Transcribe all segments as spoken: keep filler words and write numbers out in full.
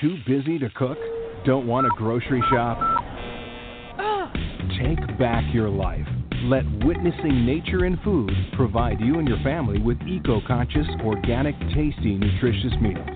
Too busy to cook? Don't want to grocery shop? Take back your life. Let Witnessing Nature and Food provide you and your family with eco-conscious, organic, tasty, nutritious meals.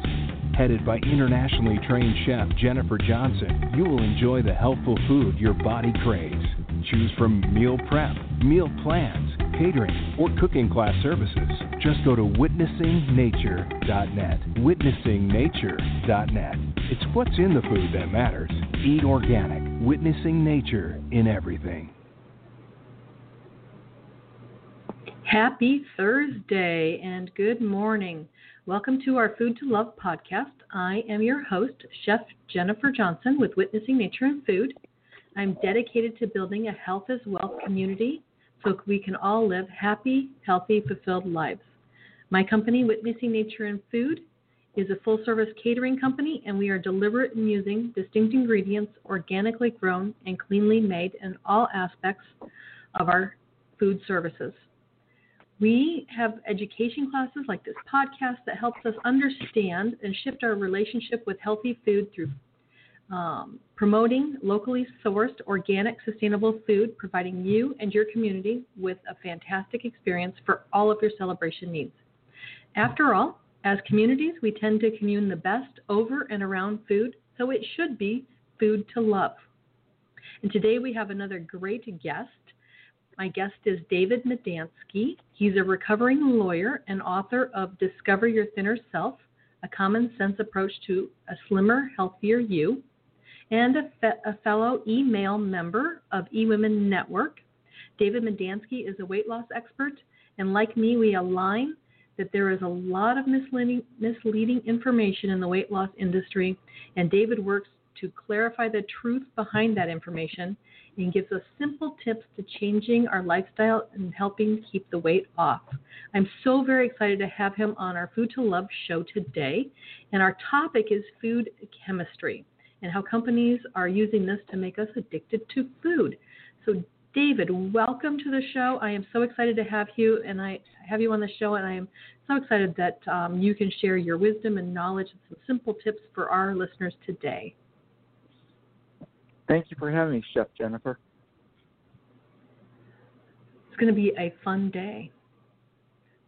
Headed by internationally trained chef Jennifer Johnson, you will enjoy the healthful food your body craves. Choose from meal prep, meal plans, catering, or cooking class services. Just go to witnessing nature dot net. witnessing nature dot net. It's what's in the food that matters. Eat organic. Witnessing nature in everything. Happy Thursday and good morning. Welcome to our Food to Love podcast. I am your host, Chef Jennifer Johnson with Witnessing Nature and Food. I'm dedicated to building a health is wealth community so we can all live happy, healthy, fulfilled lives. My company, Witnessing Nature and Food, is a full-service catering company, and we are deliberate in using distinct ingredients, organically grown and cleanly made in all aspects of our food services. We have education classes like this podcast that helps us understand and shift our relationship with healthy food through um, promoting locally sourced, organic, sustainable food, providing you and your community with a fantastic experience for all of your celebration needs. After all, as communities, we tend to commune the best over and around food, so it should be food to love. And today we have another great guest. My guest is David Medansky. He's a recovering lawyer and author of Discover Your Thinner Self, A Common Sense Approach to a Slimmer, Healthier You, and a, fe- a fellow email member of eWomen Network. David Medansky is a weight loss expert, and like me, we align that there is a lot of misleading, misleading information in the weight loss industry, and David works to clarify the truth behind that information and gives us simple tips to changing our lifestyle and helping keep the weight off. I'm so very excited to have him on our Food to Love show today, and our topic is food chemistry and how companies are using this to make us addicted to food. So David, welcome to the show. I am so excited to have you, and I have you on the show, and I am so excited that um, you can share your wisdom and knowledge and some simple tips for our listeners today. Thank you for having me, Chef Jennifer. It's going to be a fun day.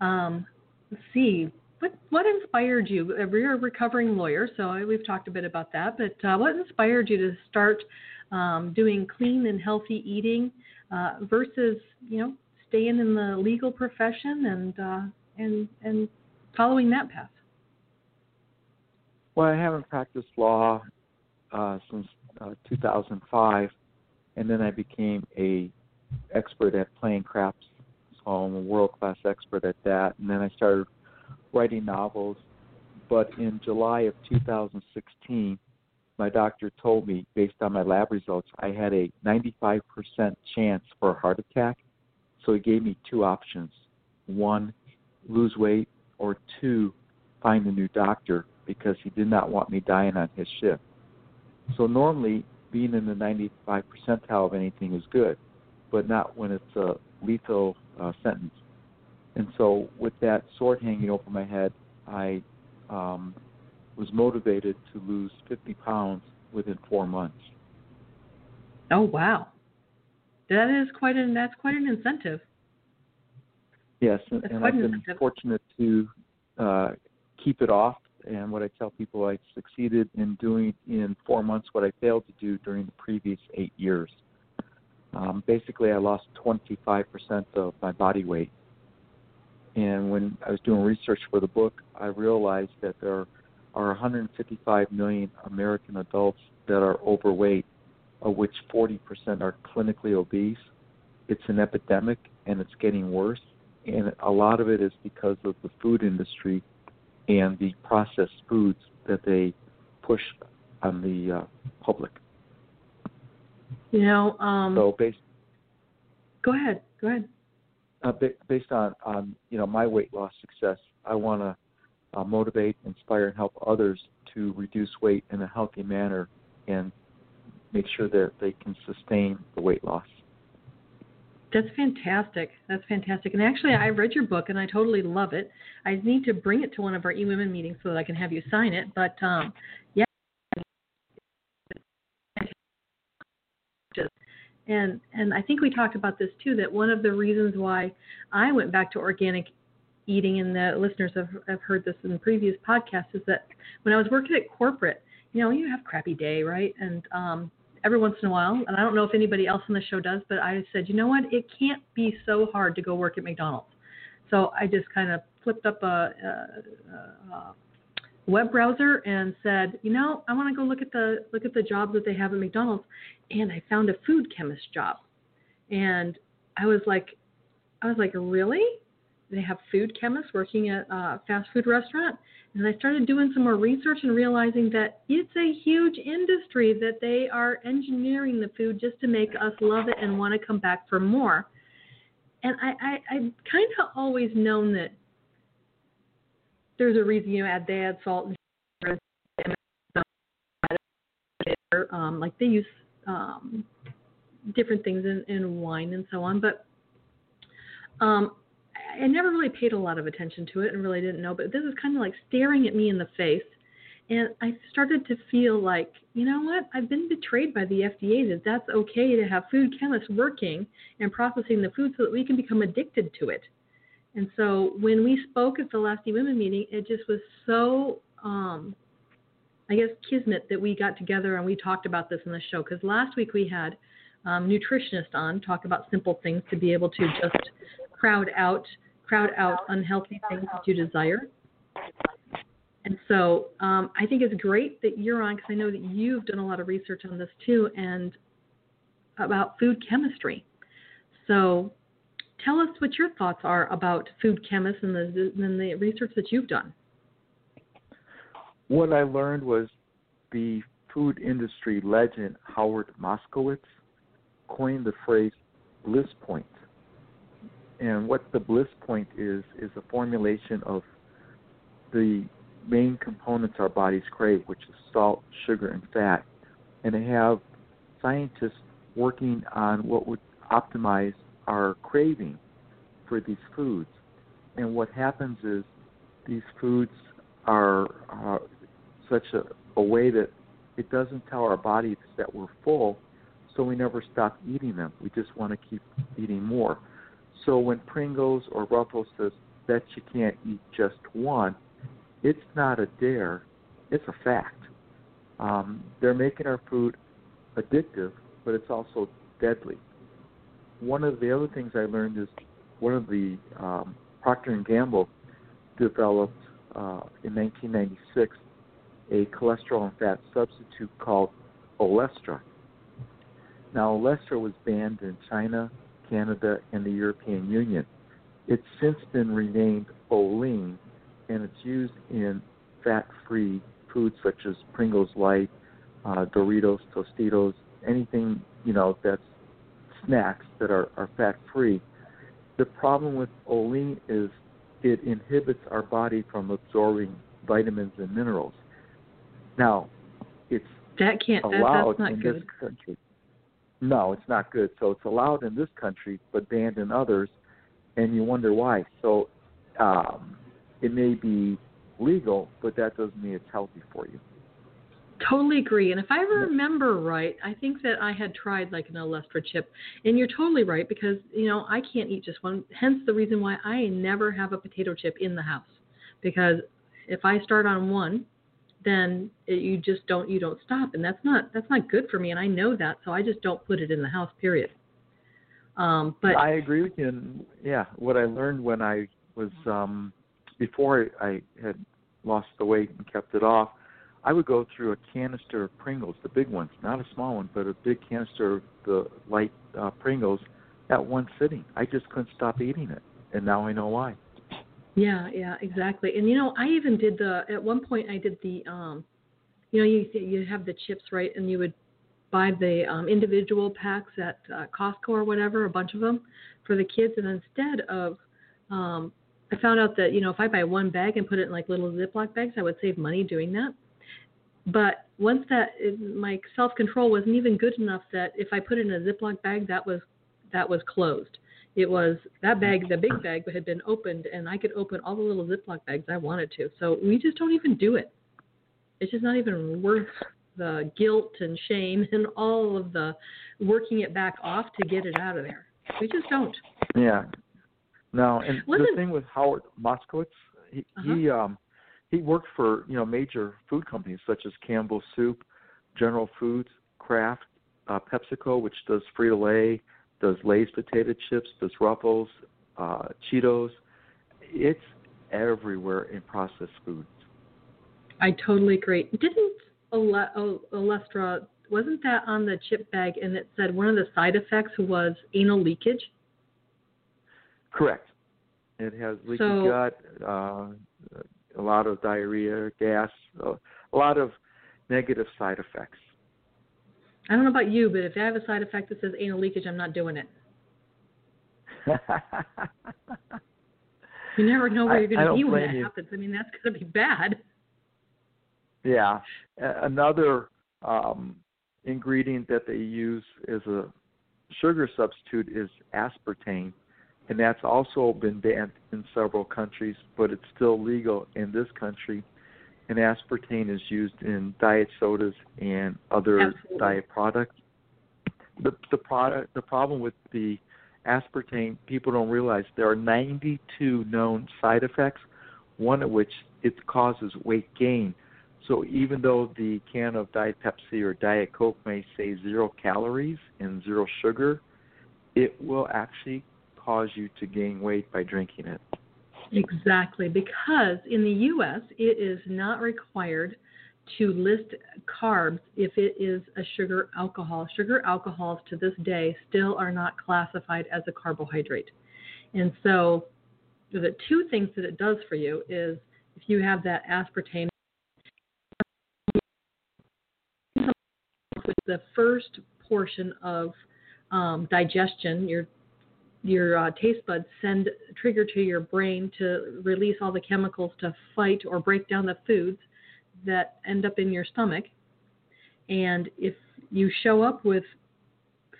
Um, let's see, what what inspired you? You're a recovering lawyer, so we've talked a bit about that, but uh, what inspired you to start um, doing clean and healthy eating? Uh, versus, you know, staying in the legal profession and uh, and and following that path? Well, I haven't practiced law uh, since uh, two thousand five, and then I became a expert at playing craps, so I'm a world-class expert at that. And then I started writing novels, but in July of two thousand sixteen, my doctor told me, based on my lab results, I had a ninety-five percent chance for a heart attack. So he gave me two options. One, lose weight, or two, find a new doctor, because he did not want me dying on his shift. So normally, being in the ninety-five percentile of anything is good, but not when it's a lethal uh, sentence. And so with that sword hanging over my head, I... Um, was motivated to lose fifty pounds within four months. Oh, wow. That is quite an, that's quite an incentive. Yes, and, and I've been fortunate to uh, keep it off. And what I tell people, I succeeded in doing in four months what I failed to do during the previous eight years. Um, basically, I lost twenty-five percent of my body weight. And when I was doing research for the book, I realized that there are are one hundred fifty-five million American adults that are overweight, of which forty percent are clinically obese. It's an epidemic, and it's getting worse, and a lot of it is because of the food industry and the processed foods that they push on the uh, public. You know, um, so based. Go ahead. Go ahead. Uh, based on, on you know my weight loss success, I want to uh, motivate, inspire, and help others to reduce weight in a healthy manner and make sure that they can sustain the weight loss. That's fantastic. That's fantastic. And actually, I read your book, and I totally love it. I need to bring it to one of our eWomen meetings so that I can have you sign it. But, um, yeah. And and I think we talked about this, too, that one of the reasons why I went back to organic eating, and the listeners have, have heard this in the previous podcast, is that when I was working at corporate, you know, you have a crappy day, right? And um every once in a while, and I don't know if anybody else on the show does, but I said, you know what, it can't be so hard to go work at McDonald's. So I just kind of flipped up a, a, a web browser and said, you know, I want to go look at the look at the jobs that they have at McDonald's, and I found a food chemist job, and I was like, I was like, really? They have food chemists working at a fast food restaurant? And I started doing some more research and realizing that it's a huge industry, that they are engineering the food just to make us love it and want to come back for more. And I, I, I kind of always known that there's a reason you add, they add salt and sugar, um, like they use um, different things in, in wine and so on. But um, I never really paid a lot of attention to it and really didn't know, but this is kind of like staring at me in the face. And I started to feel like, you know what? I've been betrayed by the F D A that that's okay to have food chemists working and processing the food so that we can become addicted to it. And so when we spoke at the last eWomen meeting, it just was so, um, I guess, kismet that we got together and we talked about this in the show. Because last week we had um, nutritionist on talk about simple things to be able to just crowd out crowd out unhealthy things that you desire. And so um, I think it's great that you're on, because I know that you've done a lot of research on this too, and about food chemistry. So tell us what your thoughts are about food chemists and the, and the research that you've done. What I learned was the food industry legend Howard Moskowitz coined the phrase bliss point. And what the bliss point is, is a formulation of the main components our bodies crave, which is salt, sugar, and fat. And they have scientists working on what would optimize our craving for these foods. And what happens is these foods are uh, such a, a way that it doesn't tell our bodies that we're full, so we never stop eating them. We just want to keep eating more. So when Pringles or Ruffles says that you can't eat just one, it's not a dare, it's a fact. Um, they're making our food addictive, but it's also deadly. One of the other things I learned is one of the um, Procter and Gamble developed uh, in nineteen ninety-six a cholesterol and fat substitute called Olestra. Now, Olestra was banned in China, Canada, and the European Union. It's since been renamed Olean, and it's used in fat-free foods such as Pringles Light, uh, Doritos, Tostitos, anything, you know, that's snacks that are, are fat-free. The problem with Olean is it inhibits our body from absorbing vitamins and minerals. Now, it's that can't, allowed that, that's not in good. This country. No, it's not good. So it's allowed in this country, but banned in others, and you wonder why. So um, it may be legal, but that doesn't mean it's healthy for you. Totally agree. And if I remember right, I think that I had tried like an Olestra chip, and you're totally right, because, you know, I can't eat just one, hence the reason why I never have a potato chip in the house, because if I start on one, then it, you just don't, you don't stop. And that's not, that's not good for me. And I know that. So I just don't put it in the house, period. Um, but I agree with you. And yeah, what I learned when I was, um, before I had lost the weight and kept it off, I would go through a canister of Pringles, the big ones, not a small one, but a big canister of the light uh, Pringles at one sitting. I just couldn't stop eating it, and now I know why. Yeah, yeah, exactly. And, you know, I even did the, at one point I did the, um, you know, you you have the chips, right, and you would buy the um, individual packs at uh, Costco or whatever, a bunch of them for the kids. And instead of, um, I found out that, you know, if I buy one bag and put it in like little Ziploc bags, I would save money doing that. But once that, it, my self-control wasn't even good enough that if I put it in a Ziploc bag, that was that was closed. It was that bag, the big bag, had been opened, and I could open all the little Ziploc bags I wanted to. So we just don't even do it. It's just not even worth the guilt and shame and all of the working it back off to get it out of there. We just don't. Yeah. No, and Listen. the thing with Howard Moskowitz, he, uh-huh. he um, he worked for, you know, major food companies such as Campbell's Soup, General Foods, Kraft, uh, PepsiCo, which does Frito-Lay, does Lay's potato chips, does Ruffles, uh, Cheetos. It's everywhere in processed foods. I totally agree. Didn't Ole- o- Olestra, wasn't that on the chip bag, and it said one of the side effects was anal leakage? Correct. It has leaky so, gut, uh, a lot of diarrhea, gas, a lot of negative side effects. I don't know about you, but if I have a side effect that says anal leakage, I'm not doing it. You never know where I, you're going to be when that you. happens. I mean, that's going to be bad. Yeah. Another um, ingredient that they use as a sugar substitute is aspartame, and that's also been banned in several countries, but it's still legal in this country. And aspartame is used in diet sodas and other Absolutely. diet products. The, the product, the problem with the aspartame, people don't realize there are ninety-two known side effects, one of which it causes weight gain. So even though the can of Diet Pepsi or Diet Coke may say zero calories and zero sugar, it will actually cause you to gain weight by drinking it. Exactly, because in the U S it is not required to list carbs if it is a sugar alcohol. Sugar alcohols to this day still are not classified as a carbohydrate. And so the two things that it does for you is if you have that aspartame, the first portion of um, digestion, your your uh, taste buds send trigger to your brain to release all the chemicals to fight or break down the foods that end up in your stomach. And if you show up with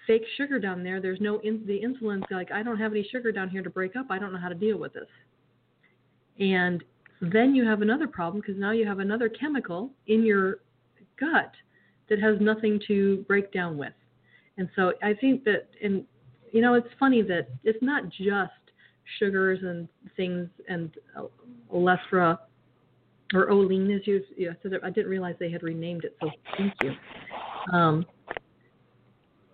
fake sugar down there, there's no, in, the insulin's like, I don't have any sugar down here to break up. I don't know how to deal with this. And then you have another problem because now you have another chemical in your gut that has nothing to break down with. And so I think that in, you know, it's funny that it's not just sugars and things and Olestra or Olean is used. Yeah, so I didn't realize they had renamed it, so thank you. Um,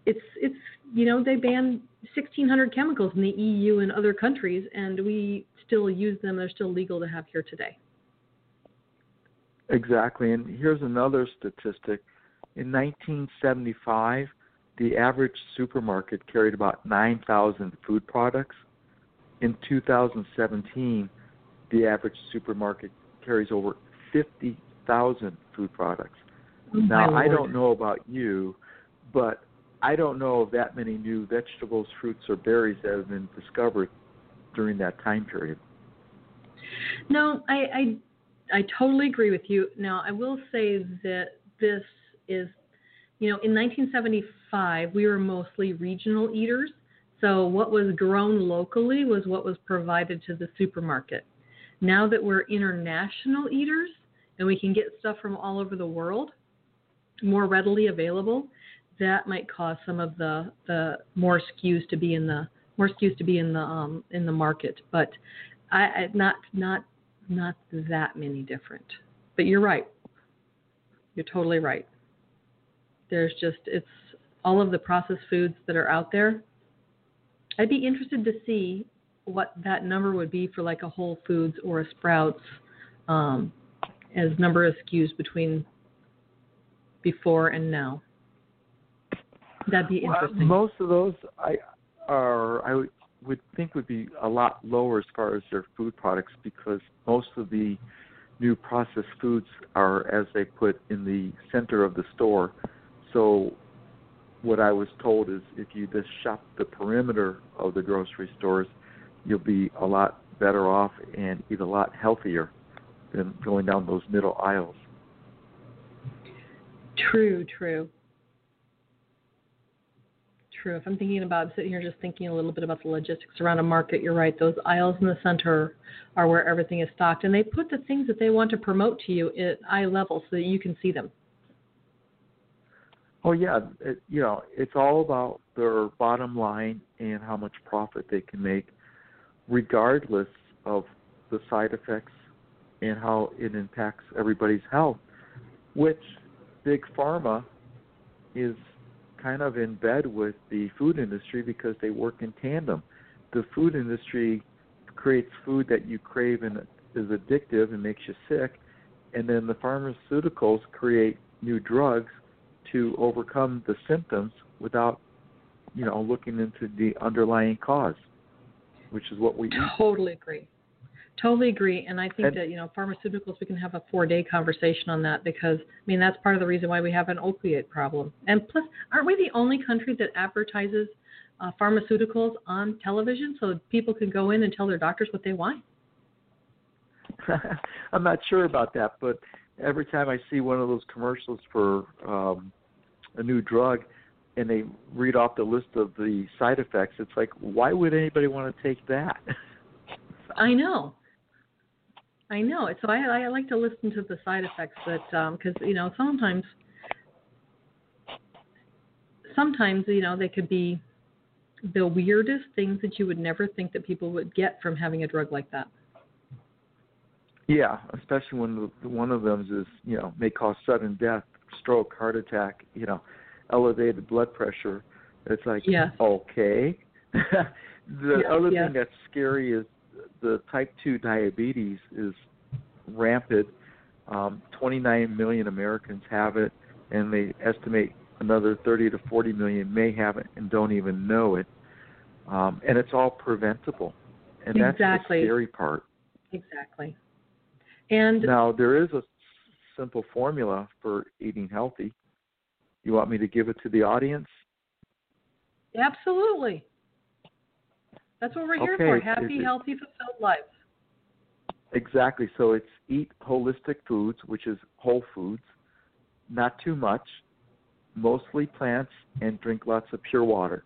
it's, it's you know, they banned sixteen hundred chemicals in the E U and other countries, and we still use them. They're still legal to have here today. Exactly. And here's another statistic. In nineteen seventy-five, the average supermarket carried about nine thousand food products. In two thousand seventeen, the average supermarket carries over fifty thousand food products. Oh, now, I don't know about you, but I don't know of that many new vegetables, fruits, or berries that have been discovered during that time period. No, I, I, I totally agree with you. Now, I will say that this is, you know, in nineteen seventy-five, we were mostly regional eaters. So what was grown locally was what was provided to the supermarket. Now that we're international eaters and we can get stuff from all over the world more readily available, that might cause some of the, the more skews to be in the more skews to be in the um, in the market. But I, I not not not that many different. But you're right. You're totally right. There's just, it's all of the processed foods that are out there. I'd be interested to see what that number would be for like a Whole Foods or a Sprouts, um, as number of S K Us between before and now? That'd be interesting. Well, most of those I are I would, would think would be a lot lower as far as their food products, because most of the new processed foods are, as they put, in the center of the store. So what I was told is if you just shop the perimeter of the grocery stores, you'll be a lot better off and eat a lot healthier than going down those middle aisles. True, true. True. If I'm thinking about, I'm sitting here just thinking a little bit about the logistics around a market, you're right. Those aisles in the center are where everything is stocked. And they put the things that they want to promote to you at eye level so that you can see them. Oh, yeah. It, you know, it's all about their bottom line and how much profit they can make, regardless of the side effects and how it impacts everybody's health, which Big Pharma is kind of in bed with the food industry because they work in tandem. The food industry creates food that you crave and is addictive and makes you sick, and then the pharmaceuticals create new drugs to overcome the symptoms without, you know, looking into the underlying cause, which is what we totally eat. agree. Totally agree, and I think and, that, you know, pharmaceuticals, we can have a four-day conversation on that because, I mean, that's part of the reason why we have an opiate problem. And plus, aren't we the only country that advertises uh, pharmaceuticals on television so people can go in and tell their doctors what they want? I'm not sure about that, but every time I see one of those commercials for um, a new drug and they read off the list of the side effects, it's like, why would anybody want to take that? I know. I know. So I, I like to listen to the side effects, but because um, you know sometimes, sometimes you know they could be the weirdest things that you would never think that people would get from having a drug like that. Yeah, especially when the, one of them is you know may cause sudden death, stroke, heart attack, you know, elevated blood pressure. It's like yes. okay. the yes, other yes. thing that's scary is the type two diabetes is rampant. Um, twenty-nine million Americans have it, and they estimate another thirty to forty million may have it and don't even know it. Um, and it's all preventable. And exactly. that's the scary part. Exactly. And now, there is a simple formula for eating healthy. You want me to give it to the audience? Absolutely. That's what we're here okay. for, happy, it, healthy, fulfilled life. Exactly. So it's eat holistic foods, which is whole foods, not too much, mostly plants, and drink lots of pure water.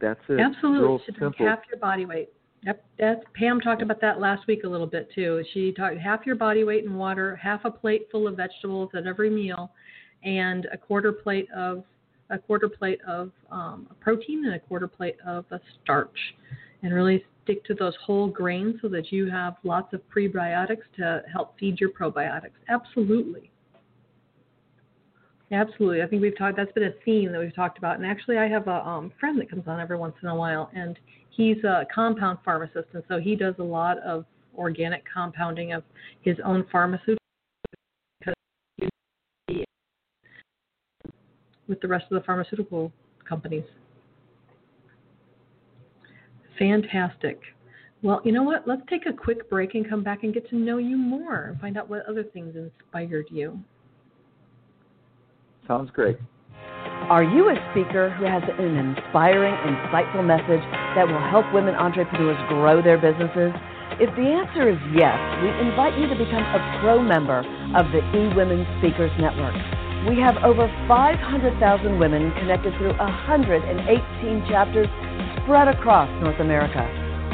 That's it. Absolutely. You should drink half your body weight. Yep. That's, Pam talked about that last week a little bit, too. She talked half your body weight in water, half a plate full of vegetables at every meal, and a quarter plate of a quarter plate of um, protein and a quarter plate of a starch, and really stick to those whole grains so that you have lots of prebiotics to help feed your probiotics. Absolutely. Absolutely. I think we've talked, that's been a theme that we've talked about. And actually I have a um, friend that comes on every once in a while, and he's a compound pharmacist. And so he does a lot of organic compounding of his own pharmaceuticals with the rest of the pharmaceutical companies. Fantastic. Well, you know what? Let's take a quick break and come back and get to know you more and find out what other things inspired you. Sounds great. Are you a speaker who has an inspiring, insightful message that will help women entrepreneurs grow their businesses? If the answer is yes, we invite you to become a pro member of the eWomen Speakers Network. We have over five hundred thousand women connected through one hundred eighteen chapters spread across North America.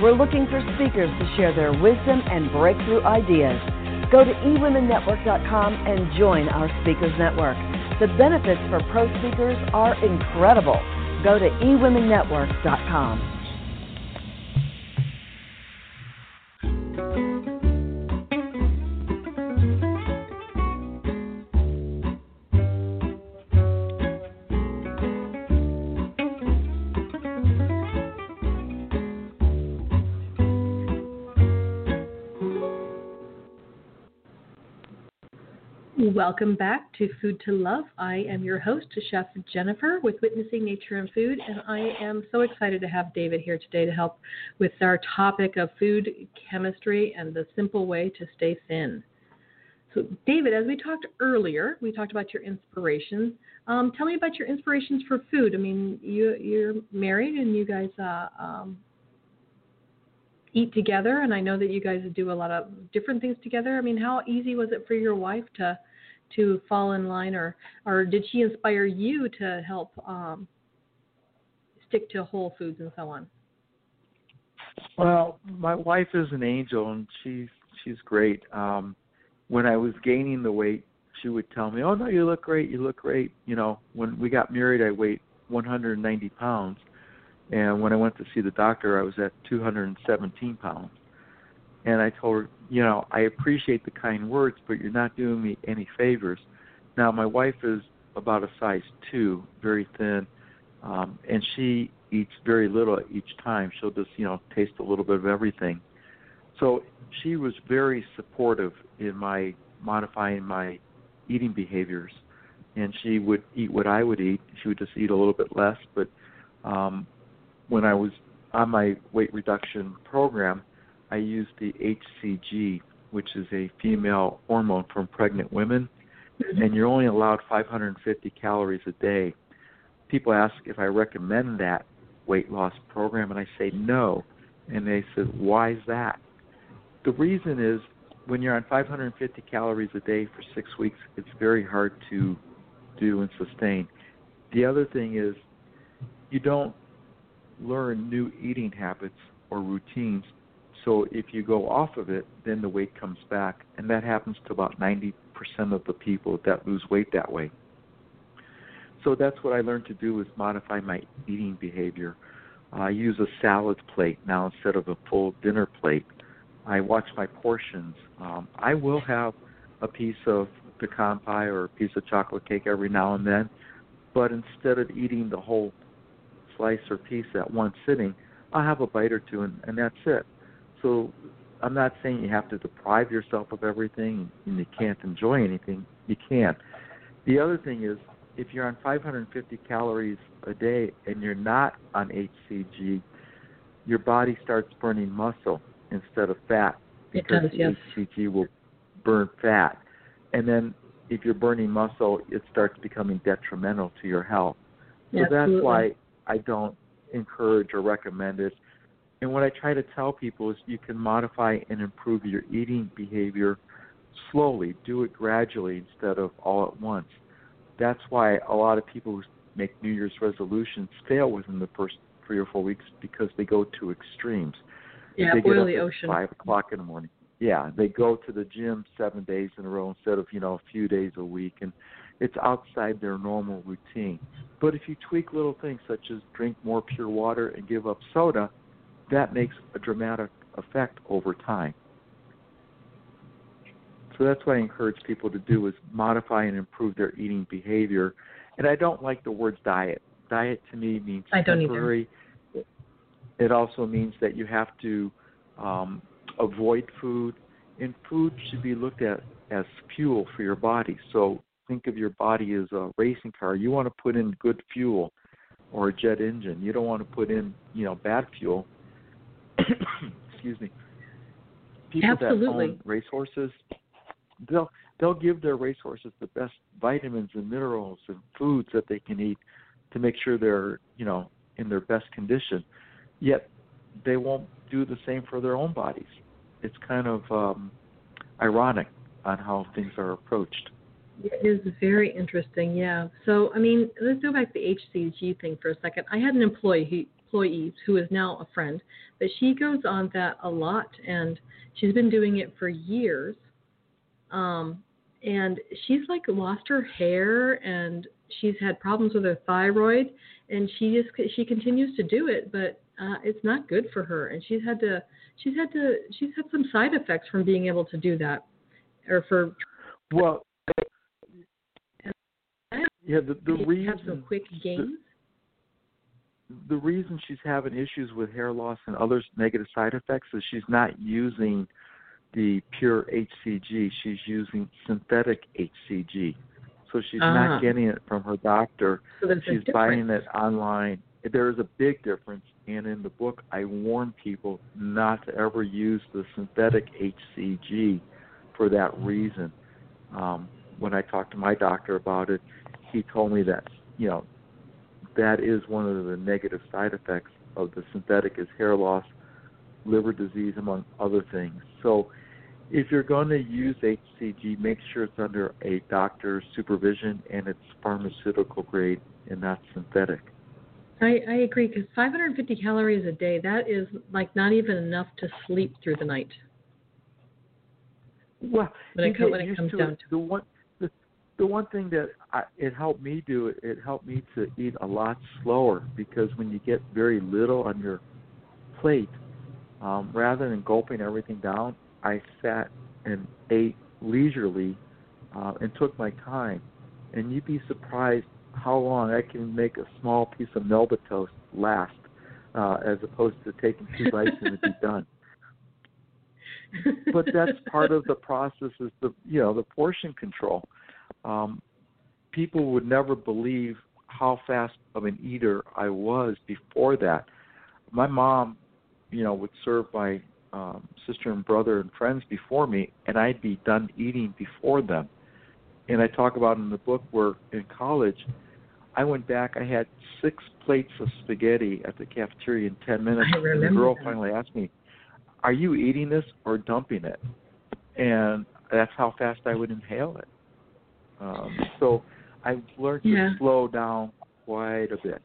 We're looking for speakers to share their wisdom and breakthrough ideas. Go to e women network dot com and join our Speakers Network. The benefits for pro speakers are incredible. Go to e women network dot com. Welcome back to Food to Love. I am your host, Chef Jennifer, with Witnessing Nature and Food, and I am so excited to have David here today to help with our topic of food chemistry and the simple way to stay thin. So, David, as we talked earlier, we talked about your inspirations. Um, tell me about your inspirations for food. I mean, you, you're married and you guys uh, um, eat together, and I know that you guys do a lot of different things together. I mean, how easy was it for your wife to to fall in line, or, or did she inspire you to help um, stick to whole foods and so on? Well, my wife is an angel, and she's, she's great. Um, when I was gaining the weight, she would tell me, oh, no, you look great, you look great. You know, when we got married, I weighed one hundred ninety pounds, and when I went to see the doctor, I was at two hundred seventeen pounds. And I told her, you know, I appreciate the kind words, but you're not doing me any favors. Now, my wife is about a size two, very thin, um, and she eats very little each time. She'll just, you know, taste a little bit of everything. So she was very supportive in my modifying my eating behaviors, and she would eat what I would eat. She would just eat a little bit less, but um, when I was on my weight reduction program, I used the H C G, which is a female hormone from pregnant women, and you're only allowed five hundred fifty calories a day. People ask if I recommend that weight loss program, and I say no. And they said, why is that? The reason is when you're on five hundred fifty calories a day for six weeks, it's very hard to do and sustain. The other thing is you don't learn new eating habits or routines. So if you go off of it, then the weight comes back, and that happens to about ninety percent of the people that lose weight that way. So that's what I learned to do, is modify my eating behavior. I use a salad plate now instead of a full dinner plate. I watch my portions. Um, I will have a piece of pecan pie or a piece of chocolate cake every now and then, but instead of eating the whole slice or piece at one sitting, I'll have a bite or two, and, and that's it. So I'm not saying you have to deprive yourself of everything and you can't enjoy anything. You can. The other thing is, if you're on five hundred fifty calories a day and you're not on H C G, your body starts burning muscle instead of fat, because it does, yes. H C G will burn fat. And then if you're burning muscle, it starts becoming detrimental to your health. So yeah, that's absolutely why I don't encourage or recommend it. And what I try to tell people is you can modify and improve your eating behavior slowly. Do it gradually instead of all at once. That's why a lot of people who make New Year's resolutions fail within the first three or four weeks because they go to extremes. Yeah, they get up at five o'clock in the morning. Yeah, they go to the gym seven days in a row instead of, you know, a few days a week. And it's outside their normal routine. But if you tweak little things such as drink more pure water and give up soda, that makes a dramatic effect over time. So that's what I encourage people to do, is modify and improve their eating behavior. And I don't like the words diet. Diet to me means temporary. I don't either. It also means that you have to um, avoid food. And food should be looked at as fuel for your body. So think of your body as a racing car. You want to put in good fuel, or a jet engine. You don't want to put in, you know, bad fuel. Excuse me. People Absolutely. That own racehorses, they'll they'll give their racehorses the best vitamins and minerals and foods that they can eat to make sure they're, you know, in their best condition. Yet they won't do the same for their own bodies. It's kind of um, ironic on how things are approached. It is very interesting, yeah. So, I mean, let's go back to the H C G thing for a second. I had an employee who, employee who is now a friend, but she goes on that a lot, and she's been doing it for years. Um, and she's, like, lost her hair, and she's had problems with her thyroid, and she just she continues to do it, but uh, it's not good for her. And she's had to she's had to she's had some side effects from being able to do that, or for well. Yeah, the, the reason have some quick gains. The, the reason she's having issues with hair loss and other negative side effects is she's not using the pure H C G. She's using synthetic H C G. So she's uh-huh. not getting it from her doctor. So she's buying it online. There is a big difference. And in the book, I warn people not to ever use the synthetic H C G for that reason. Um, when I talked to my doctor about it, he told me that, you know, that is one of the negative side effects of the synthetic is hair loss, liver disease, among other things. So if you're going to use H C G, make sure it's under a doctor's supervision and it's pharmaceutical grade and not synthetic. I, I agree, because five hundred fifty calories a day, that is like not even enough to sleep through the night. Well, when it, when it comes down to it, the one, the, the one thing that I, it helped me do, it, it helped me to eat a lot slower, because when you get very little on your plate, um, rather than gulping everything down, I sat and ate leisurely uh, and took my time. And you'd be surprised how long I can make a small piece of Melba toast last uh, as opposed to taking two bites and it'd be done. But that's part of the process is the, you know, the portion control. Um, people would never believe how fast of an eater I was before that. My mom, you know, would serve my um, sister and brother and friends before me, and I'd be done eating before them. And I talk about in the book where in college, I went back, I had six plates of spaghetti at the cafeteria in ten minutes. And the girl that. finally asked me, "Are you eating this or dumping it?" And that's how fast I would inhale it. Um, so I've learned yeah. to slow down quite a bit.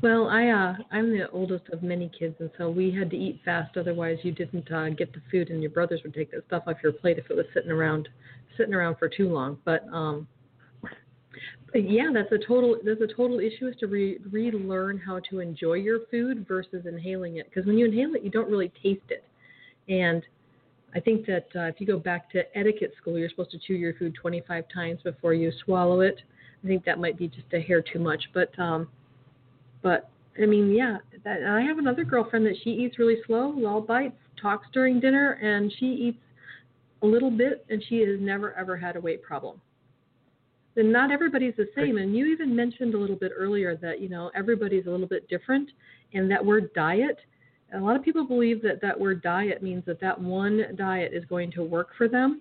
Well, I, uh, I'm the oldest of many kids, and so we had to eat fast. Otherwise, you didn't uh, get the food, and your brothers would take the stuff off your plate if it was sitting around sitting around for too long. But, um, but yeah, that's a total that's a total issue is to re- relearn how to enjoy your food versus inhaling it. Because when you inhale it, you don't really taste it. And I think that uh, if you go back to etiquette school, you're supposed to chew your food twenty-five times before you swallow it. I think that might be just a hair too much, but um, but I mean, yeah. That, I have another girlfriend that she eats really slow, all bites, talks during dinner, and she eats a little bit, and she has never ever had a weight problem. And not everybody's the same. And you even mentioned a little bit earlier that, you know, everybody's a little bit different, and that word diet. A lot of people believe that that word diet means that that one diet is going to work for them.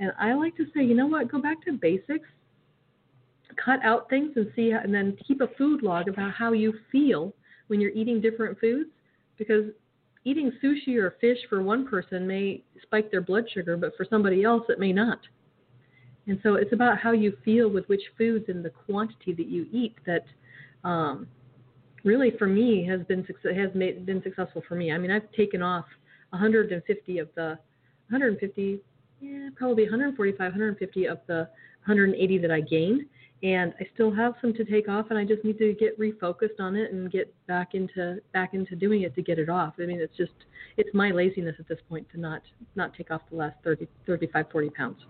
And I like to say, you know what, go back to basics, cut out things and see, how, and then keep a food log about how you feel when you're eating different foods, because eating sushi or fish for one person may spike their blood sugar, but for somebody else it may not. And so it's about how you feel with which foods and the quantity that you eat that, um, really, for me, has been has made, been successful for me. I mean, I've taken off one hundred fifty of the one hundred fifty, yeah, probably one hundred forty-five, one hundred fifty of the one hundred eighty that I gained, and I still have some to take off, and I just need to get refocused on it and get back into back into doing it to get it off. I mean, it's just it's my laziness at this point to not not take off the last thirty, thirty-five, forty pounds.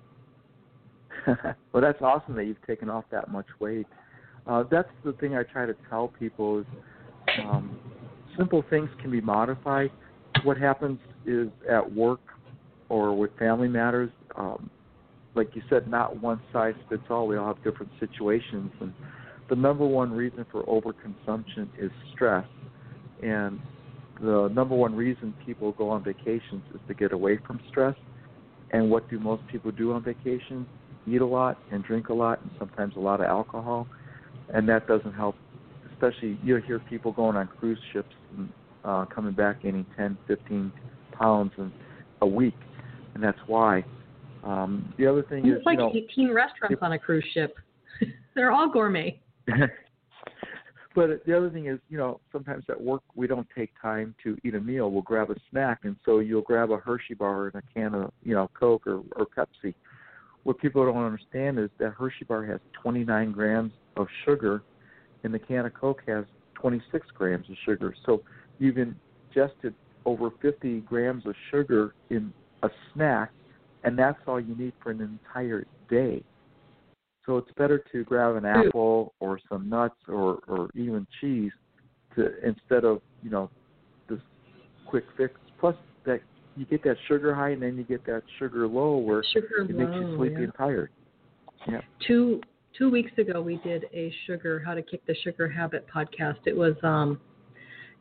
Well, that's awesome that you've taken off that much weight. Uh, that's the thing I try to tell people is um, simple things can be modified. What happens is at work or with family matters, um, like you said, not one size fits all. We all have different situations. And the number one reason for overconsumption is stress. And the number one reason people go on vacations is to get away from stress. And what do most people do on vacation? Eat a lot and drink a lot and sometimes a lot of alcohol. And that doesn't help, especially you hear people going on cruise ships and uh, coming back gaining ten, fifteen pounds in a week, and that's why. Um, the other thing it's is, like you know, eighteen restaurants it, on a cruise ship. They're all gourmet. But the other thing is, you know, sometimes at work we don't take time to eat a meal. We'll grab a snack, and so you'll grab a Hershey bar and a can of, you know, Coke or, or Pepsi. What people don't understand is that Hershey bar has twenty-nine grams of sugar, and the can of Coke has twenty-six grams of sugar. So you've ingested over fifty grams of sugar in a snack, and that's all you need for an entire day. So it's better to grab an apple or some nuts or, or even cheese to, instead of, you know, this quick fix. Plus, that you get that sugar high and then you get that sugar low where sugar it low, makes you sleepy yeah. and tired. Yeah. Two two weeks ago we did a sugar how to kick the sugar habit podcast. It was um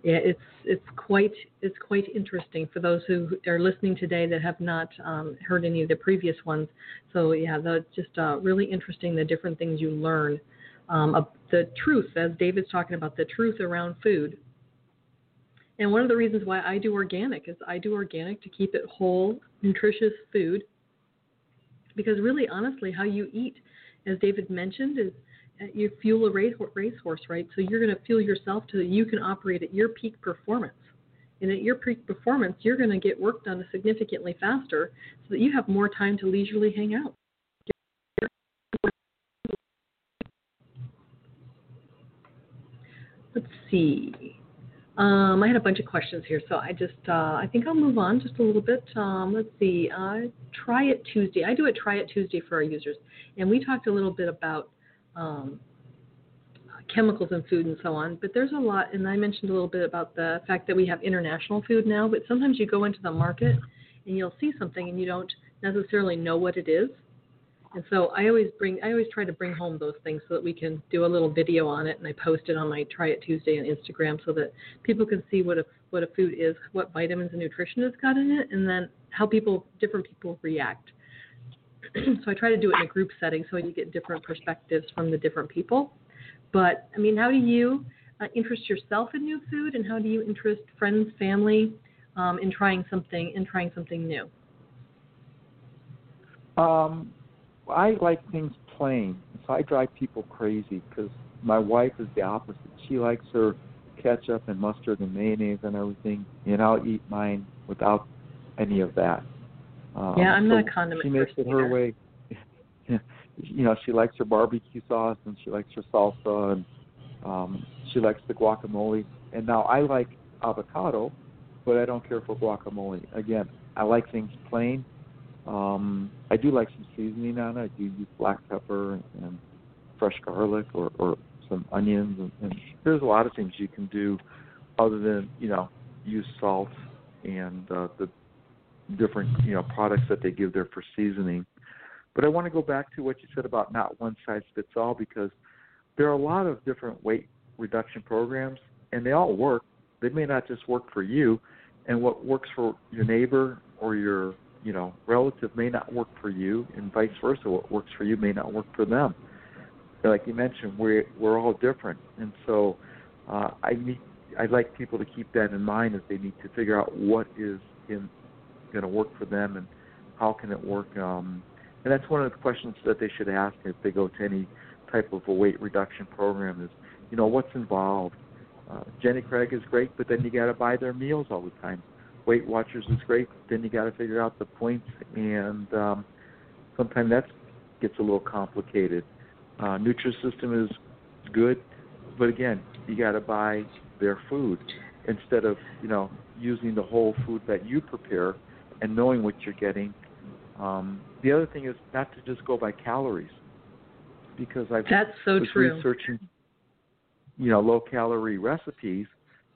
yeah it's it's quite it's quite interesting for those who are listening today that have not um, heard any of the previous ones. So yeah, that's just uh, really interesting the different things you learn. Um, uh, the truth, as David's talking about, the truth around food. And one of the reasons why I do organic is I do organic to keep it whole, nutritious food. Because really, honestly, how you eat, as David mentioned, is you fuel a racehorse, right? So you're going to fuel yourself so that you can operate at your peak performance. And at your peak performance, you're going to get work done significantly faster so that you have more time to leisurely hang out. Let's see. Um, I had a bunch of questions here, so I just uh, I think I'll move on just a little bit. Um, let's see. Uh, Try It Tuesday. I do a Try It Tuesday for our users, and we talked a little bit about um, chemicals in food and so on, but there's a lot, and I mentioned a little bit about the fact that we have international food now, but sometimes you go into the market and you'll see something and you don't necessarily know what it is. And so I always bring, I always try to bring home those things so that we can do a little video on it, and I post it on my Try It Tuesday on Instagram so that people can see what a what a food is, what vitamins and nutrition it's got in it, and then how people, different people react. So I try to do it in a group setting so you get different perspectives from the different people. But I mean, how do you uh, interest yourself in new food, and how do you interest friends, family, um, in trying something in trying something new? Um. I like things plain, so I drive people crazy because my wife is the opposite. She likes her ketchup and mustard and mayonnaise and everything, and I'll eat mine without any of that. Um, yeah, I'm so not a condiment. She makes it her way. You know, she likes her barbecue sauce and she likes her salsa, and um, she likes the guacamole. And now I like avocado, but I don't care for guacamole. Again, I like things plain. Um, I do like some seasoning on it. I do use black pepper and, and fresh garlic or, or some onions. And, and there's a lot of things you can do other than, you know, use salt and uh, the different, you know, products that they give there for seasoning. But I want to go back to what you said about not one size fits all, because there are a lot of different weight reduction programs, and they all work. They may not just work for you, and what works for your neighbor or your you know, relative may not work for you, and vice versa. What works for you may not work for them. Like you mentioned, we're, we're all different. And so uh, I need, I'd like people to keep that in mind as they need to figure out what is going to work for them and how can it work. Um, and that's one of the questions that they should ask if they go to any type of a weight reduction program is, you know, what's involved? Uh, Jenny Craig is great, but then you got to buy their meals all the time. Weight Watchers is great, then you got to figure out the points, and um, sometimes that gets a little complicated. Uh, Nutrisystem is good, but again, you got to buy their food instead of, you know, using the whole food that you prepare and knowing what you're getting. Um, the other thing is not to just go by calories, because I've That's so was true. researching, you know, low-calorie recipes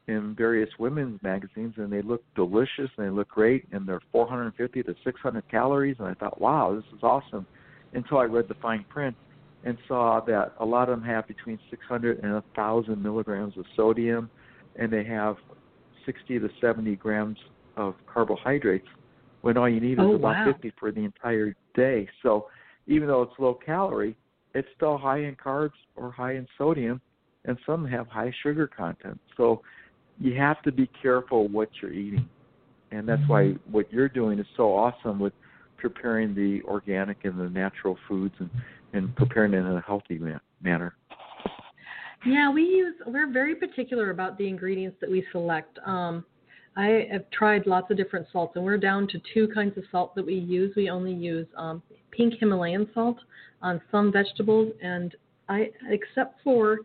in various women's magazines, and they look delicious and they look great, and they're four hundred fifty to six hundred calories, and I thought, wow, this is awesome, until I read the fine print and saw that a lot of them have between six hundred and one thousand milligrams of sodium, and they have sixty to seventy grams of carbohydrates, when all you need is oh, about wow. fifty for the entire day. So even though it's low calorie, it's still high in carbs or high in sodium, and some have high sugar content. So you have to be careful what you're eating. And that's why what you're doing is so awesome with preparing the organic and the natural foods and, and preparing it in a healthy man- manner. Yeah, we use, we're very particular about the ingredients that we select. Um, I have tried lots of different salts, and we're down to two kinds of salt that we use. We only use um, pink Himalayan salt on some vegetables, and I, except for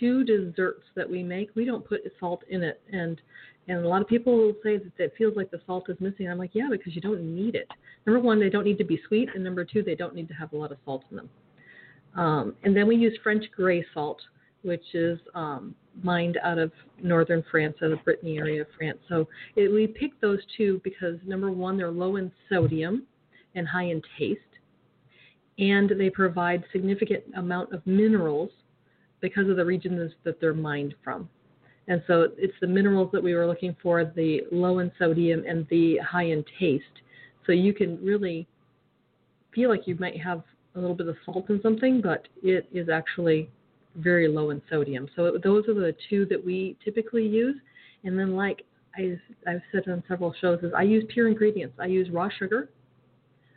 two desserts that we make, we don't put salt in it, and and a lot of people will say that it feels like the salt is missing. I'm like, yeah, because you don't need it. Number one, they don't need to be sweet, and number two, they don't need to have a lot of salt in them. Um, and then we use French gray salt, which is um, mined out of northern France, out of Brittany area of France. So it, we picked those two because, number one, they're low in sodium and high in taste, and they provide significant amount of minerals because of the regions that they're mined from. And so it's the minerals that we were looking for, the low in sodium and the high in taste. So you can really feel like you might have a little bit of salt in something, but it is actually very low in sodium. So those are the two that we typically use. And then, like I, I've said on several shows, is I use pure ingredients. I use raw sugar.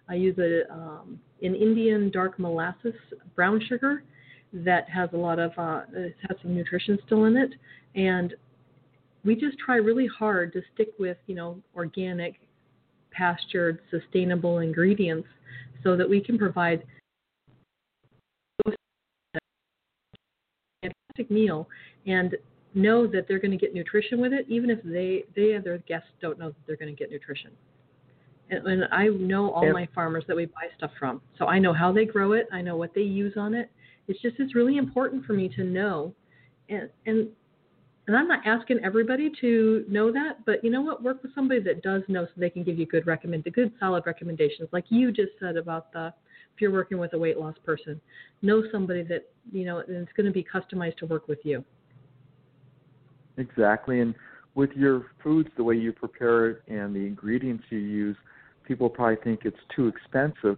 I use a, um, an Indian dark molasses brown sugar that has a lot of uh, it has some nutrition still in it, and we just try really hard to stick with, you know, organic, pastured, sustainable ingredients so that we can provide a fantastic meal and know that they're going to get nutrition with it, even if they they and their guests don't know that they're going to get nutrition. And, and I know all yeah. my farmers that we buy stuff from, so I know how they grow it. I know what they use on it. It's just it's really important for me to know, and and and I'm not asking everybody to know that, but you know what? Work with somebody that does know so they can give you good recommend the good solid recommendations, like you just said about the if you're working with a weight loss person, know somebody that you know and it's going to be customized to work with you. Exactly, and with your foods, the way you prepare it and the ingredients you use, people probably think it's too expensive.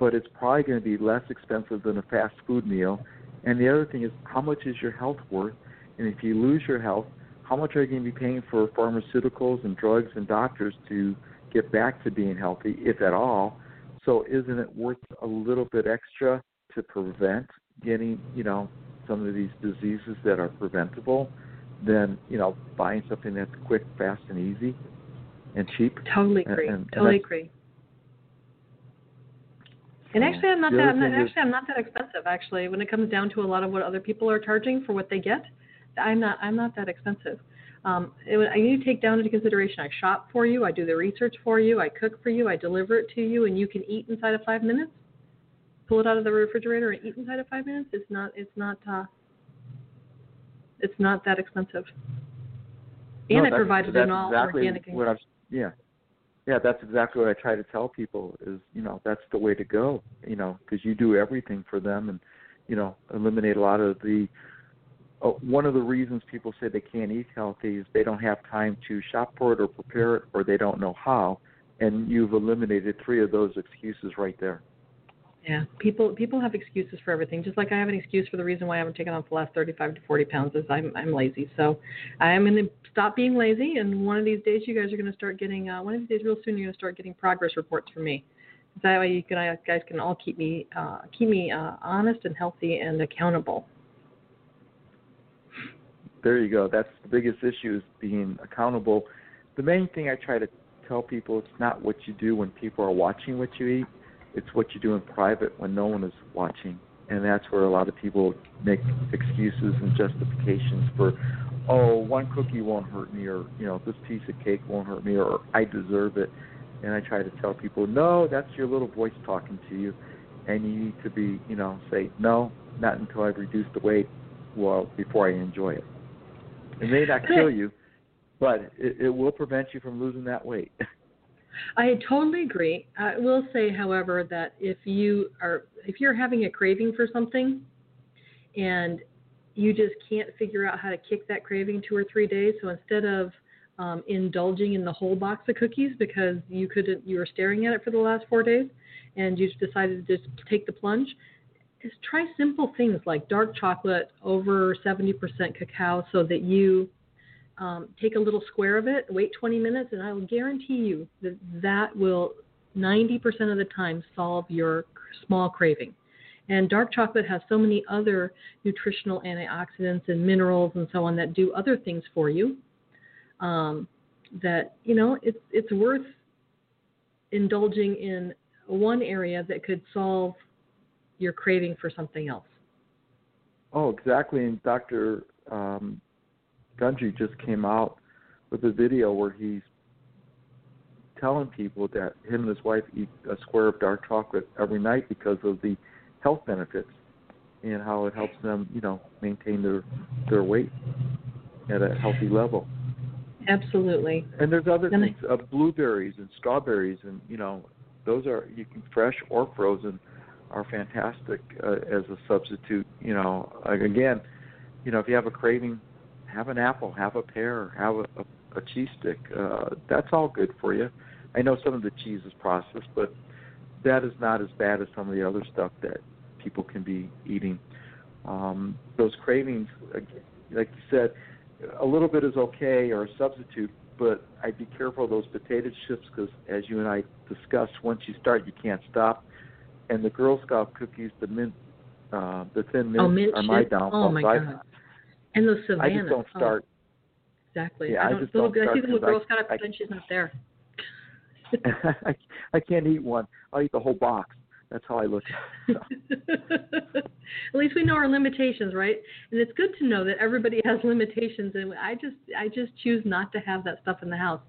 But it's probably going to be less expensive than a fast food meal. And the other thing is, how much is your health worth? And if you lose your health, how much are you going to be paying for pharmaceuticals and drugs and doctors to get back to being healthy, if at all? So isn't it worth a little bit extra to prevent getting, you know, some of these diseases that are preventable than, you know, buying something that's quick, fast, and easy and cheap? Totally agree. And, and, totally and agree. And actually, I'm not that. I'm not, actually, I'm not that expensive. Actually, when it comes down to a lot of what other people are charging for what they get, I'm not. I'm not that expensive. Um, it, I need to take down into consideration. I shop for you. I do the research for you. I cook for you. I deliver it to you, and you can eat inside of five minutes. Pull it out of the refrigerator and eat inside of five minutes. It's not. It's not. Uh, it's not that expensive. And no, I provided an all exactly organic. What I've, yeah. Yeah, that's exactly what I try to tell people is, you know, that's the way to go, you know, because you do everything for them and, you know, eliminate a lot of the uh, – one of the reasons people say they can't eat healthy is they don't have time to shop for it or prepare it or they don't know how, and you've eliminated three of those excuses right there. Yeah, people people have excuses for everything, just like I have an excuse for the reason why I haven't taken off the last thirty-five to forty pounds is I'm I'm lazy. So I'm going to stop being lazy, and one of these days you guys are going to start getting, uh, one of these days real soon you're going to start getting progress reports from me. That way you can, I, guys can all keep me, uh, keep me uh, honest and healthy and accountable. There you go. That's the biggest issue is being accountable. The main thing I try to tell people, it's not what you do when people are watching what you eat. It's what you do in private when no one is watching. And that's where a lot of people make excuses and justifications for, oh, one cookie won't hurt me, or, you know, this piece of cake won't hurt me, or I deserve it. And I try to tell people, no, that's your little voice talking to you. And you need to be, you know, say, no, not until I've reduced the weight, well, before I enjoy it. It may not kill you, but it, it will prevent you from losing that weight. I totally agree. I will say, however, that if you are if you're having a craving for something and you just can't figure out how to kick that craving two or three days, so instead of um, indulging in the whole box of cookies because you couldn't, you were staring at it for the last four days and you decided to just take the plunge, is try simple things like dark chocolate over seventy percent cacao so that you Um, take a little square of it, wait twenty minutes, and I will guarantee you that that will ninety percent of the time solve your small craving. And dark chocolate has so many other nutritional antioxidants and minerals and so on that do other things for you um, that, you know, it's, it's worth indulging in one area that could solve your craving for something else. Oh, exactly. And Doctor Um Gundry just came out with a video where he's telling people that him and his wife eat a square of dark chocolate every night because of the health benefits. and how it helps them, you know, maintain their their weight at a healthy level. Absolutely. And there's other and things, I, uh, blueberries and strawberries, and you know, those are you can fresh or frozen are fantastic uh, as a substitute. You know, again, you know, if you have a craving, have an apple, have a pear, have a, a, a cheese stick. Uh, that's all good for you. I know some of the cheese is processed, but that is not as bad as some of the other stuff that people can be eating. Um, those cravings, like you said, a little bit is okay or a substitute, but I'd be careful of those potato chips because, as you and I discussed, once you start, you can't stop. And the Girl Scout cookies, the mint, uh, the thin mints, oh, mint are my downfall. Oh, my so God. I, and those Savannah. I just don't start. Oh, exactly. Yeah, I, don't, I just little, don't I see the little Girl Scout at the bench is not there. I, I can't eat one. I'll eat the whole box. That's how I look at it. So. At least we know our limitations, right? And it's good to know that everybody has limitations. And I just, I just choose not to have that stuff in the house.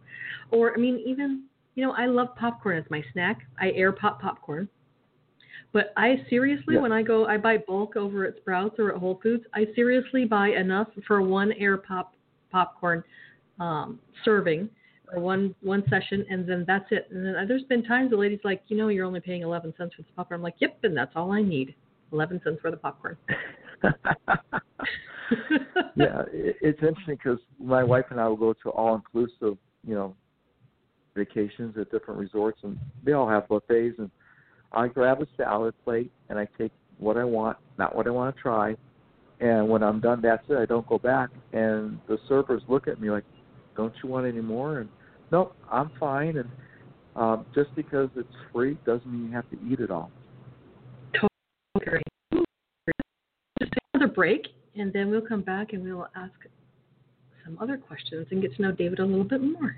Or, I mean, even, you know, I love popcorn as my snack. I air pop popcorn. But I seriously, yeah. when I go, I buy bulk over at Sprouts or at Whole Foods. I seriously buy enough for one air pop popcorn um, serving. Or one one session, and then that's it. And then there's been times the lady's like, you know, you're only paying eleven cents for the popcorn. I'm like, yep, and that's all I need, eleven cents for the popcorn. Yeah, it, it's interesting because my wife and I will go to all-inclusive, you know, vacations at different resorts, and they all have buffets. And I grab a salad plate, and I take what I want, not what I want to try. And when I'm done, that's it. I don't go back. And the servers look at me like, don't you want any more? And nope, I'm fine. And um, just because it's free doesn't mean you have to eat it all. Totally. Just take another break, and then we'll come back and we'll ask some other questions and get to know David a little bit more.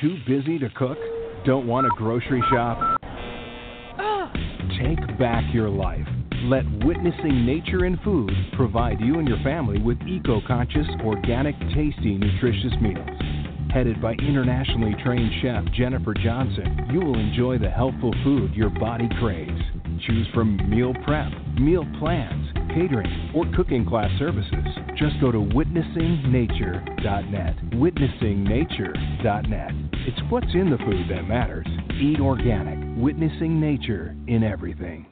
Too busy to cook? Don't want to grocery shop? Ah. Take back your life. Let Witnessing Nature and Food provide you and your family with eco-conscious, organic, tasty, nutritious meals. Headed by internationally trained chef Jennifer Johnson, you will enjoy the healthful food your body craves. Choose from meal prep, meal plans, catering, or cooking class services. Just go to witnessing nature dot net. witnessing nature dot net. It's what's in the food that matters. Eat organic. Witnessing nature in everything.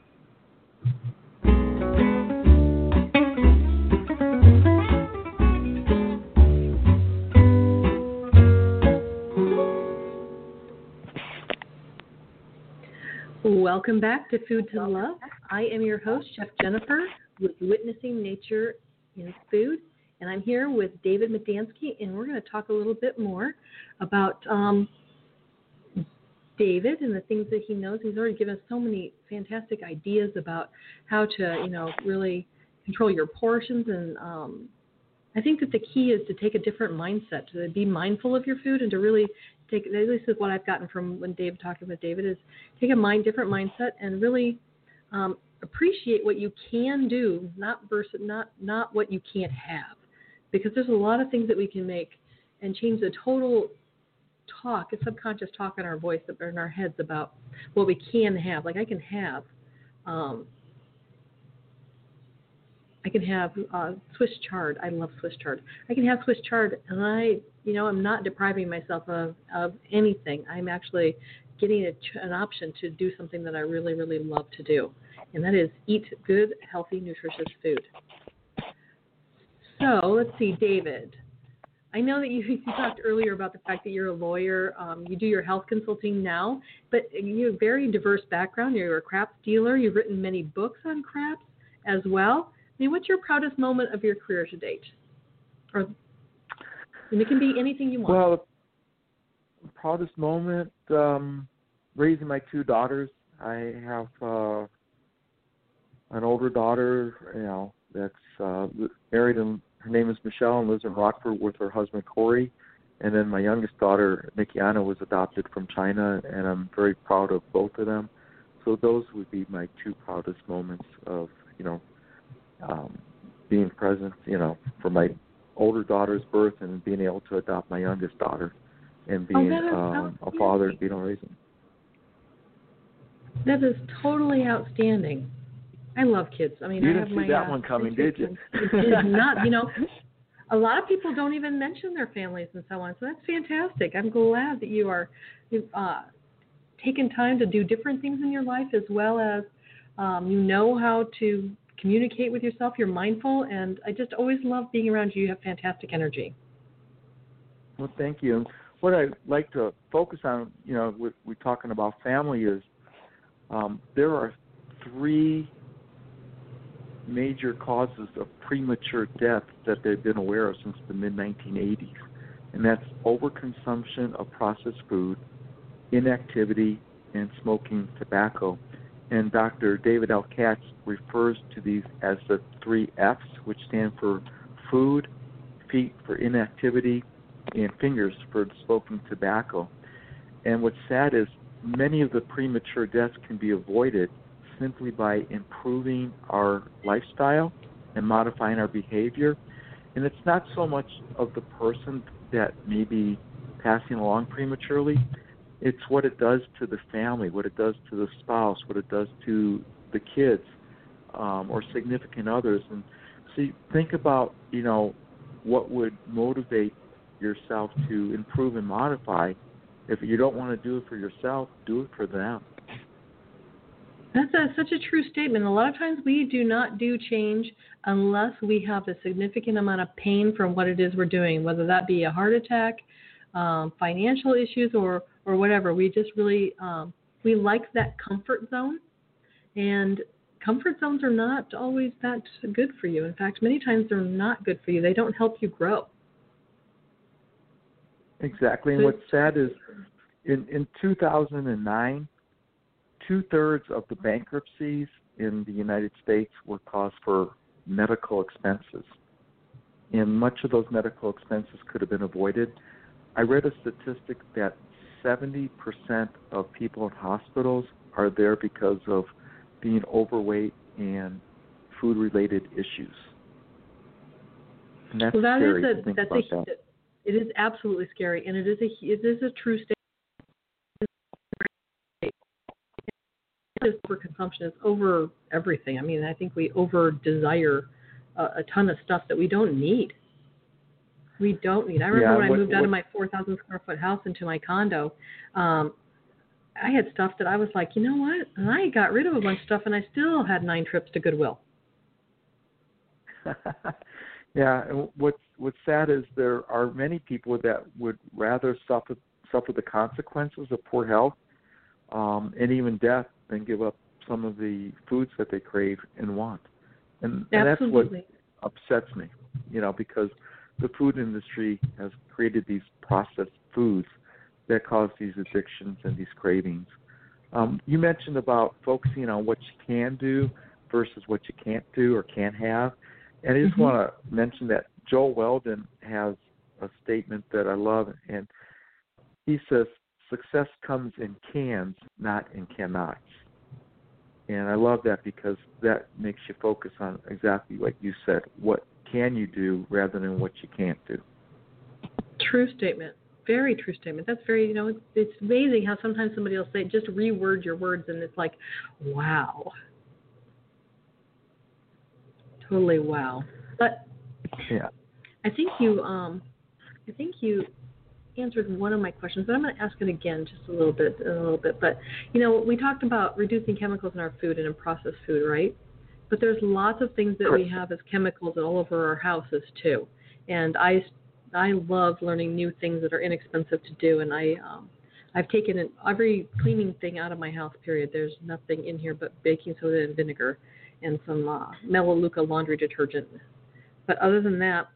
Welcome back to Food to Love. I am your host, Chef Jennifer, with Witnessing Nature in Food, and I'm here with David Medansky, and we're going to talk a little bit more about um, David and the things that he knows. He's already given us so many fantastic ideas about how to, you know, really control your portions, and um, I think that the key is to take a different mindset, to be mindful of your food, and to really take, at least is what I've gotten from when Dave talking with David, is take a mind different mindset and really um, appreciate what you can do, not versus not not what you can't have, because there's a lot of things that we can make and change the total talk, a subconscious talk in our voice, in our heads about what we can have. Like I can have, um, I can have uh, Swiss chard. I love Swiss chard. I can have Swiss chard, and I, you know, I'm not depriving myself of of anything. I'm actually getting a, an option to do something that I really, really love to do. And that is eat good, healthy, nutritious food. So let's see, David. I know that you, you talked earlier about the fact that you're a lawyer. Um, you do your health consulting now, but you have a very diverse background. You're a crafts dealer. You've written many books on crafts as well. I mean, what's your proudest moment of your career to date? Or, and it can be anything you want. Well, proudest moment, um, raising my two daughters. I have uh, an older daughter, you know, that's uh, married, and her name is Michelle, and lives in Rockford with her husband Corey. And then my youngest daughter, Nikiana, was adopted from China, and I'm very proud of both of them. So those would be my two proudest moments of, you know, um, being present, you know, for my older daughter's birth and being able to adopt my youngest daughter and being oh, um, a father and being a raisin. That is totally outstanding. I love kids. I mean, you I didn't have see my, that uh, one coming, did you? Did not. You know, a lot of people don't even mention their families and so on. So that's fantastic. I'm glad that you are uh, taking time to do different things in your life, as well as um, you know how to communicate with yourself. You're mindful, and I just always love being around you. You have fantastic energy. Well, thank you. What I like to focus on, you know, we're, we're talking about family is um, there are three major causes of premature death that they've been aware of since the mid nineteen eighties, and that's overconsumption of processed food, inactivity, and smoking tobacco. And Doctor David L. Katz refers to these as the three F's, which stand for food, feet for inactivity, and fingers for smoking tobacco. And what's sad is many of the premature deaths can be avoided simply by improving our lifestyle and modifying our behavior. And it's not so much of the person that may be passing along prematurely. It's what it does to the family, what it does to the spouse, what it does to the kids um, or significant others. And see, think about, you know, what would motivate yourself to improve and modify. If you don't want to do it for yourself, do it for them. That's a, such a true statement. A lot of times we do not do change unless we have a significant amount of pain from what it is we're doing, whether that be a heart attack, um, financial issues, or, or whatever. We just really, um, we like that comfort zone. And comfort zones are not always that good for you. In fact, many times they're not good for you. They don't help you grow. Exactly. And what's sad is in, in two thousand nine, two-thirds of the bankruptcies in the United States were caused for medical expenses, and much of those medical expenses could have been avoided. I read a statistic that seventy percent of people in hospitals are there because of being overweight and food-related issues. And that's well, that scary is a, to think that's about a, that. It is absolutely scary, and it is a, it is a true statement. Overconsumption is over everything. I mean, I think we over desire a, a ton of stuff that we don't need. We don't need. I remember yeah, when what, I moved what, out of my four thousand square foot house into my condo, um, I had stuff that I was like, you know what? And I got rid of a bunch of stuff, and I still had nine trips to Goodwill. Yeah, and what's what's sad is there are many people that would rather suffer suffer the consequences of poor health um, and even death and give up some of the foods that they crave and want. And, and that's what upsets me, you know, because the food industry has created these processed foods that cause these addictions and these cravings. Um, you mentioned about focusing on what you can do versus what you can't do or can't have. And I just mm-hmm. want to mention that Joel Weldon has a statement that I love, and he says, "Success comes in cans, not in cannots." And I love that because that makes you focus on exactly what you said, what can you do rather than what you can't do. True statement. Very true statement. That's very, you know, it's, it's amazing how sometimes somebody will say, just reword your words, and it's like, wow. Totally wow. But yeah. I think you, um, I think you, answered one of my questions, but I'm going to ask it again just a little bit, a little bit. But, you know, we talked about reducing chemicals in our food and in processed food, right? But there's lots of things that we have as chemicals all over our houses, too. And I, I love learning new things that are inexpensive to do. And I, um, I've taken every cleaning thing out of my house, period. There's nothing in here but baking soda and vinegar and some uh, Melaleuca laundry detergent. But other than that,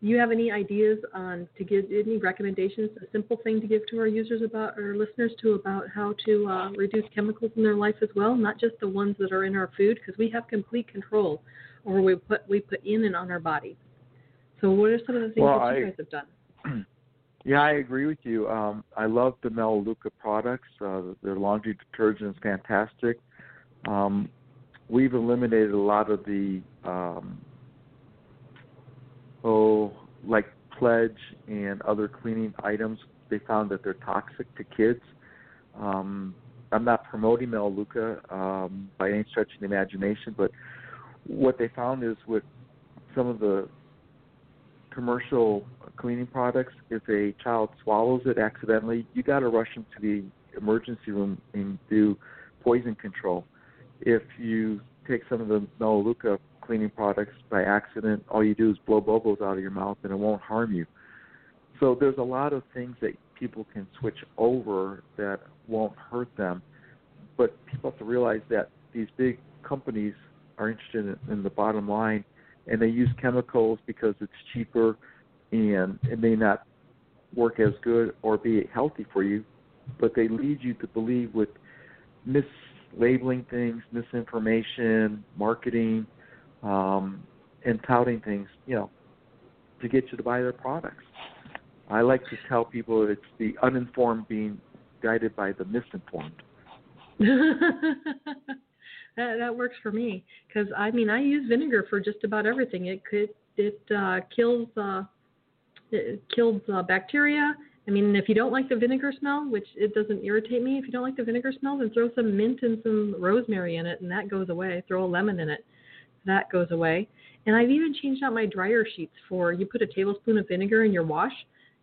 you have any ideas on to give any recommendations, a simple thing to give to our users about, or listeners to, about how to uh, reduce chemicals in their life as well, not just the ones that are in our food, because we have complete control over what we put in and on our body. So what are some of the things well, that you I, guys have done? Yeah, I agree with you. Um, I love the Melaleuca products. Uh, their laundry detergent is fantastic. Um, we've eliminated a lot of the... Um, Oh, like Pledge and other cleaning items. They found that they're toxic to kids. Um, I'm not promoting Melaleuca um, by any stretch of the imagination, but what they found is with some of the commercial cleaning products, if a child swallows it accidentally, you got to rush them to the emergency room and do poison control. If you take some of the Melaleuca cleaning products by accident, all you do is blow bubbles out of your mouth and it won't harm you. So there's a lot of things that people can switch over that won't hurt them. But people have to realize that these big companies are interested in, in the bottom line, and they use chemicals because it's cheaper and it may not work as good or be healthy for you, but they lead you to believe with mislabeling things, misinformation, marketing, Um, and touting things, you know, to get you to buy their products. I like to tell people it's the uninformed being guided by the misinformed. that, that works for me, because, I mean, I use vinegar for just about everything. It could it uh, kills uh, it kills uh, bacteria. I mean, if you don't like the vinegar smell, which it doesn't irritate me, if you don't like the vinegar smell, then throw some mint and some rosemary in it, and that goes away. Throw a lemon in it. That goes away. And I've even changed out my dryer sheets for, you put a tablespoon of vinegar in your wash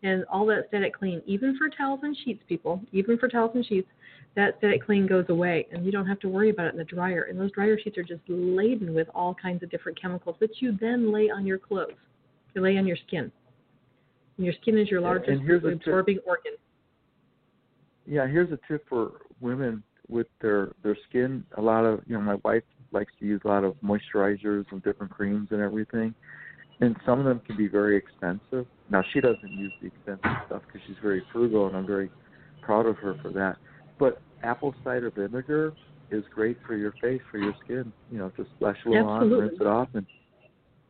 and all that static clean, even for towels and sheets, people, even for towels and sheets, that static clean goes away and you don't have to worry about it in the dryer. And those dryer sheets are just laden with all kinds of different chemicals that you then lay on your clothes. You lay on your skin. And your skin is your largest absorbing organ. Yeah, here's a tip for women with their, their skin. A lot of, you know, my wife likes to use a lot of moisturizers and different creams and everything, and some of them can be very expensive. Now, she doesn't use the expensive stuff because she's very frugal, and I'm very proud of her for that. But apple cider vinegar is great for your face, for your skin. You know, just splash a little Absolutely. on, rinse it off, and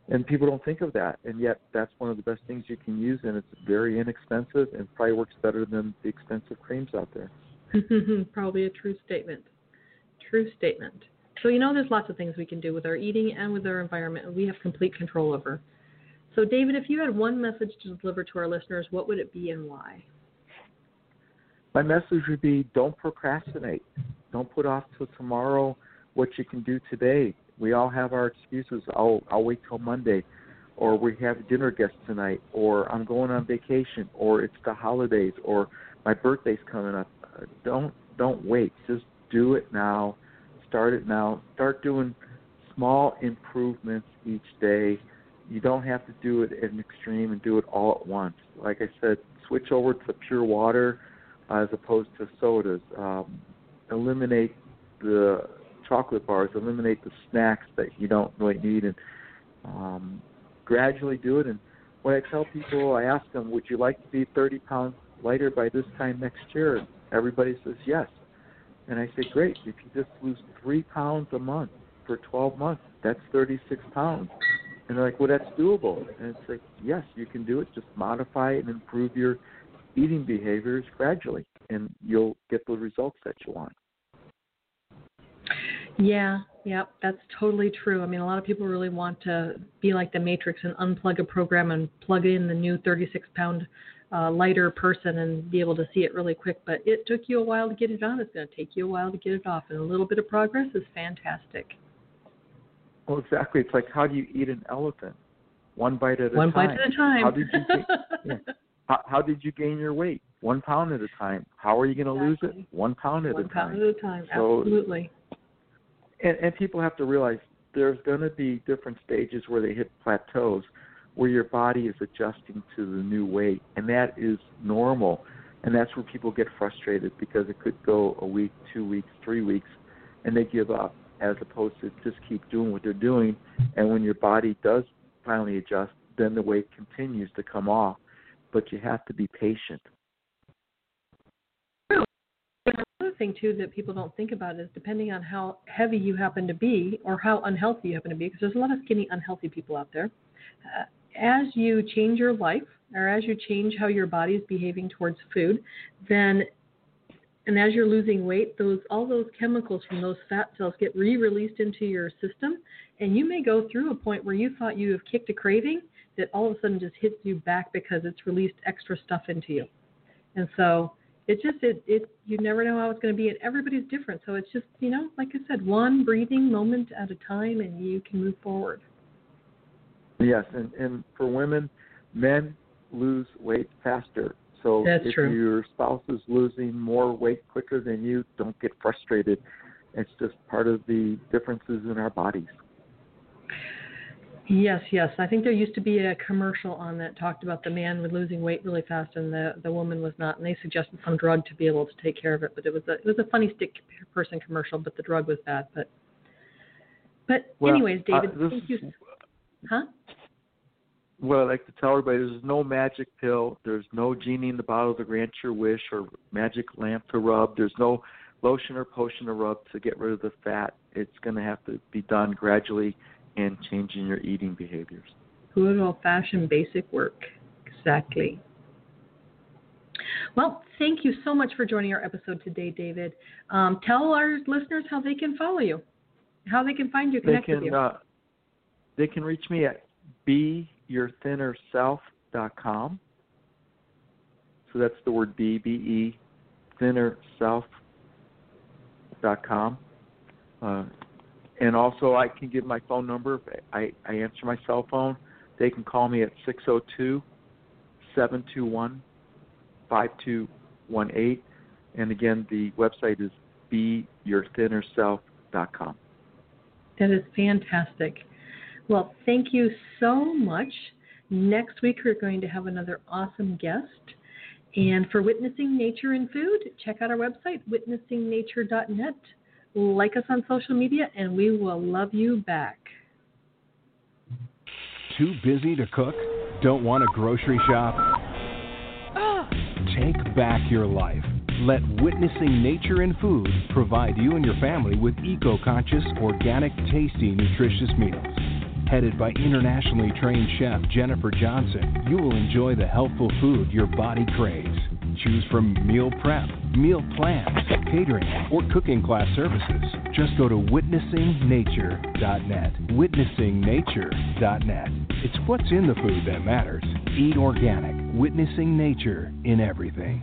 and people don't think of that. And yet, that's one of the best things you can use, and it's very inexpensive and probably works better than the expensive creams out there. Probably a true statement. True statement. So, you know, there's lots of things we can do with our eating and with our environment, and we have complete control over. So, David, if you had one message to deliver to our listeners, what would it be and why? My message would be, don't procrastinate. Don't put off till tomorrow what you can do today. We all have our excuses. I'll, I'll wait till Monday, or we have dinner guests tonight, or I'm going on vacation, or it's the holidays, or my birthday's coming up. Don't, don't wait. Just do it now. Start it now. Start doing small improvements each day. You don't have to do it at an extreme and do it all at once. Like I said, switch over to pure water uh, as opposed to sodas. Um, eliminate the chocolate bars. Eliminate the snacks that you don't really need. And um, gradually do it. And when I tell people, I ask them, would you like to be thirty pounds lighter by this time next year? And everybody says yes. And I say, great, if you just lose three pounds a month for twelve months, that's thirty-six pounds. And they're like, well, that's doable. And it's like, yes, you can do it. Just modify and improve your eating behaviors gradually, and you'll get the results that you want. Yeah, yeah, that's totally true. I mean, a lot of people really want to be like the Matrix and unplug a program and plug in the new thirty-six pound Uh, lighter person and be able to see it really quick, but it took you a while to get it on. It's going to take you a while to get it off, and a little bit of progress is fantastic. Well, exactly. It's like, how do you eat an elephant? One bite at a one time. One bite at a time. How did you gain, yeah. how, how did you gain your weight? One pound at a time. How are you going to exactly. lose it? One pound at one a time. One pound at a time. So, absolutely. And, and people have to realize there's going to be different stages where they hit plateaus, where your body is adjusting to the new weight, and that is normal. And that's where people get frustrated, because it could go a week, two weeks, three weeks, and they give up, as opposed to just keep doing what they're doing. And when your body does finally adjust, then the weight continues to come off. But you have to be patient. Another thing, too, that people don't think about is depending on how heavy you happen to be or how unhealthy you happen to be, because there's a lot of skinny, unhealthy people out there. Uh, as you change your life or as you change how your body is behaving towards food, then and as you're losing weight, those all those chemicals from those fat cells get re-released into your system, and you may go through a point where you thought you have kicked a craving that all of a sudden just hits you back because it's released extra stuff into you. And so It's just, it, it, you never know how it's going to be, and everybody's different. So it's just, you know, like I said, one breathing moment at a time, and you can move forward. Yes, and, and for women, men lose weight faster. So That's if true. your spouse is losing more weight quicker than you, don't get frustrated. It's just part of the differences in our bodies. Yes, yes. I think there used to be a commercial on that talked about the man was losing weight really fast and the, the woman was not, and they suggested some drug to be able to take care of it. But it was a it was a funny stick person commercial, but the drug was bad. But but well, anyways, David, uh, thank you. Is, huh? What I like to tell everybody is there's no magic pill. There's no genie in the bottle to grant your wish or magic lamp to rub. There's no lotion or potion to rub to get rid of the fat. It's going to have to be done gradually. And changing your eating behaviors. Good old-fashioned basic work. Exactly. Well, thank you so much for joining our episode today, David. Um, tell our listeners how they can follow you, how they can find you, connect they can, with you. Uh, they can reach me at Be Your Thinner Self dot com. So that's the word B, B-E, thinner self dot com. Uh, And also, I can give my phone number. I, I answer my cell phone. They can call me at six oh two, seven two one, five two one eight. And again, the website is Be Your Thinner Self dot com. That is fantastic. Well, thank you so much. Next week, we're going to have another awesome guest. And for Witnessing Nature and Food, check out our website, witnessing nature dot net. Like us on social media, and we will love you back. Too busy to cook? Don't want to grocery shop? Ah. Take back your life. Let Witnessing Nature and Food provide you and your family with eco-conscious, organic, tasty, nutritious meals. Headed by internationally trained chef Jennifer Johnson, you will enjoy the healthful food your body craves. Choose from meal prep, meal plans, catering, or cooking class services. Just go to witnessing nature dot net. witnessing nature dot net. It's what's in the food that matters. Eat organic. Witnessing nature in everything.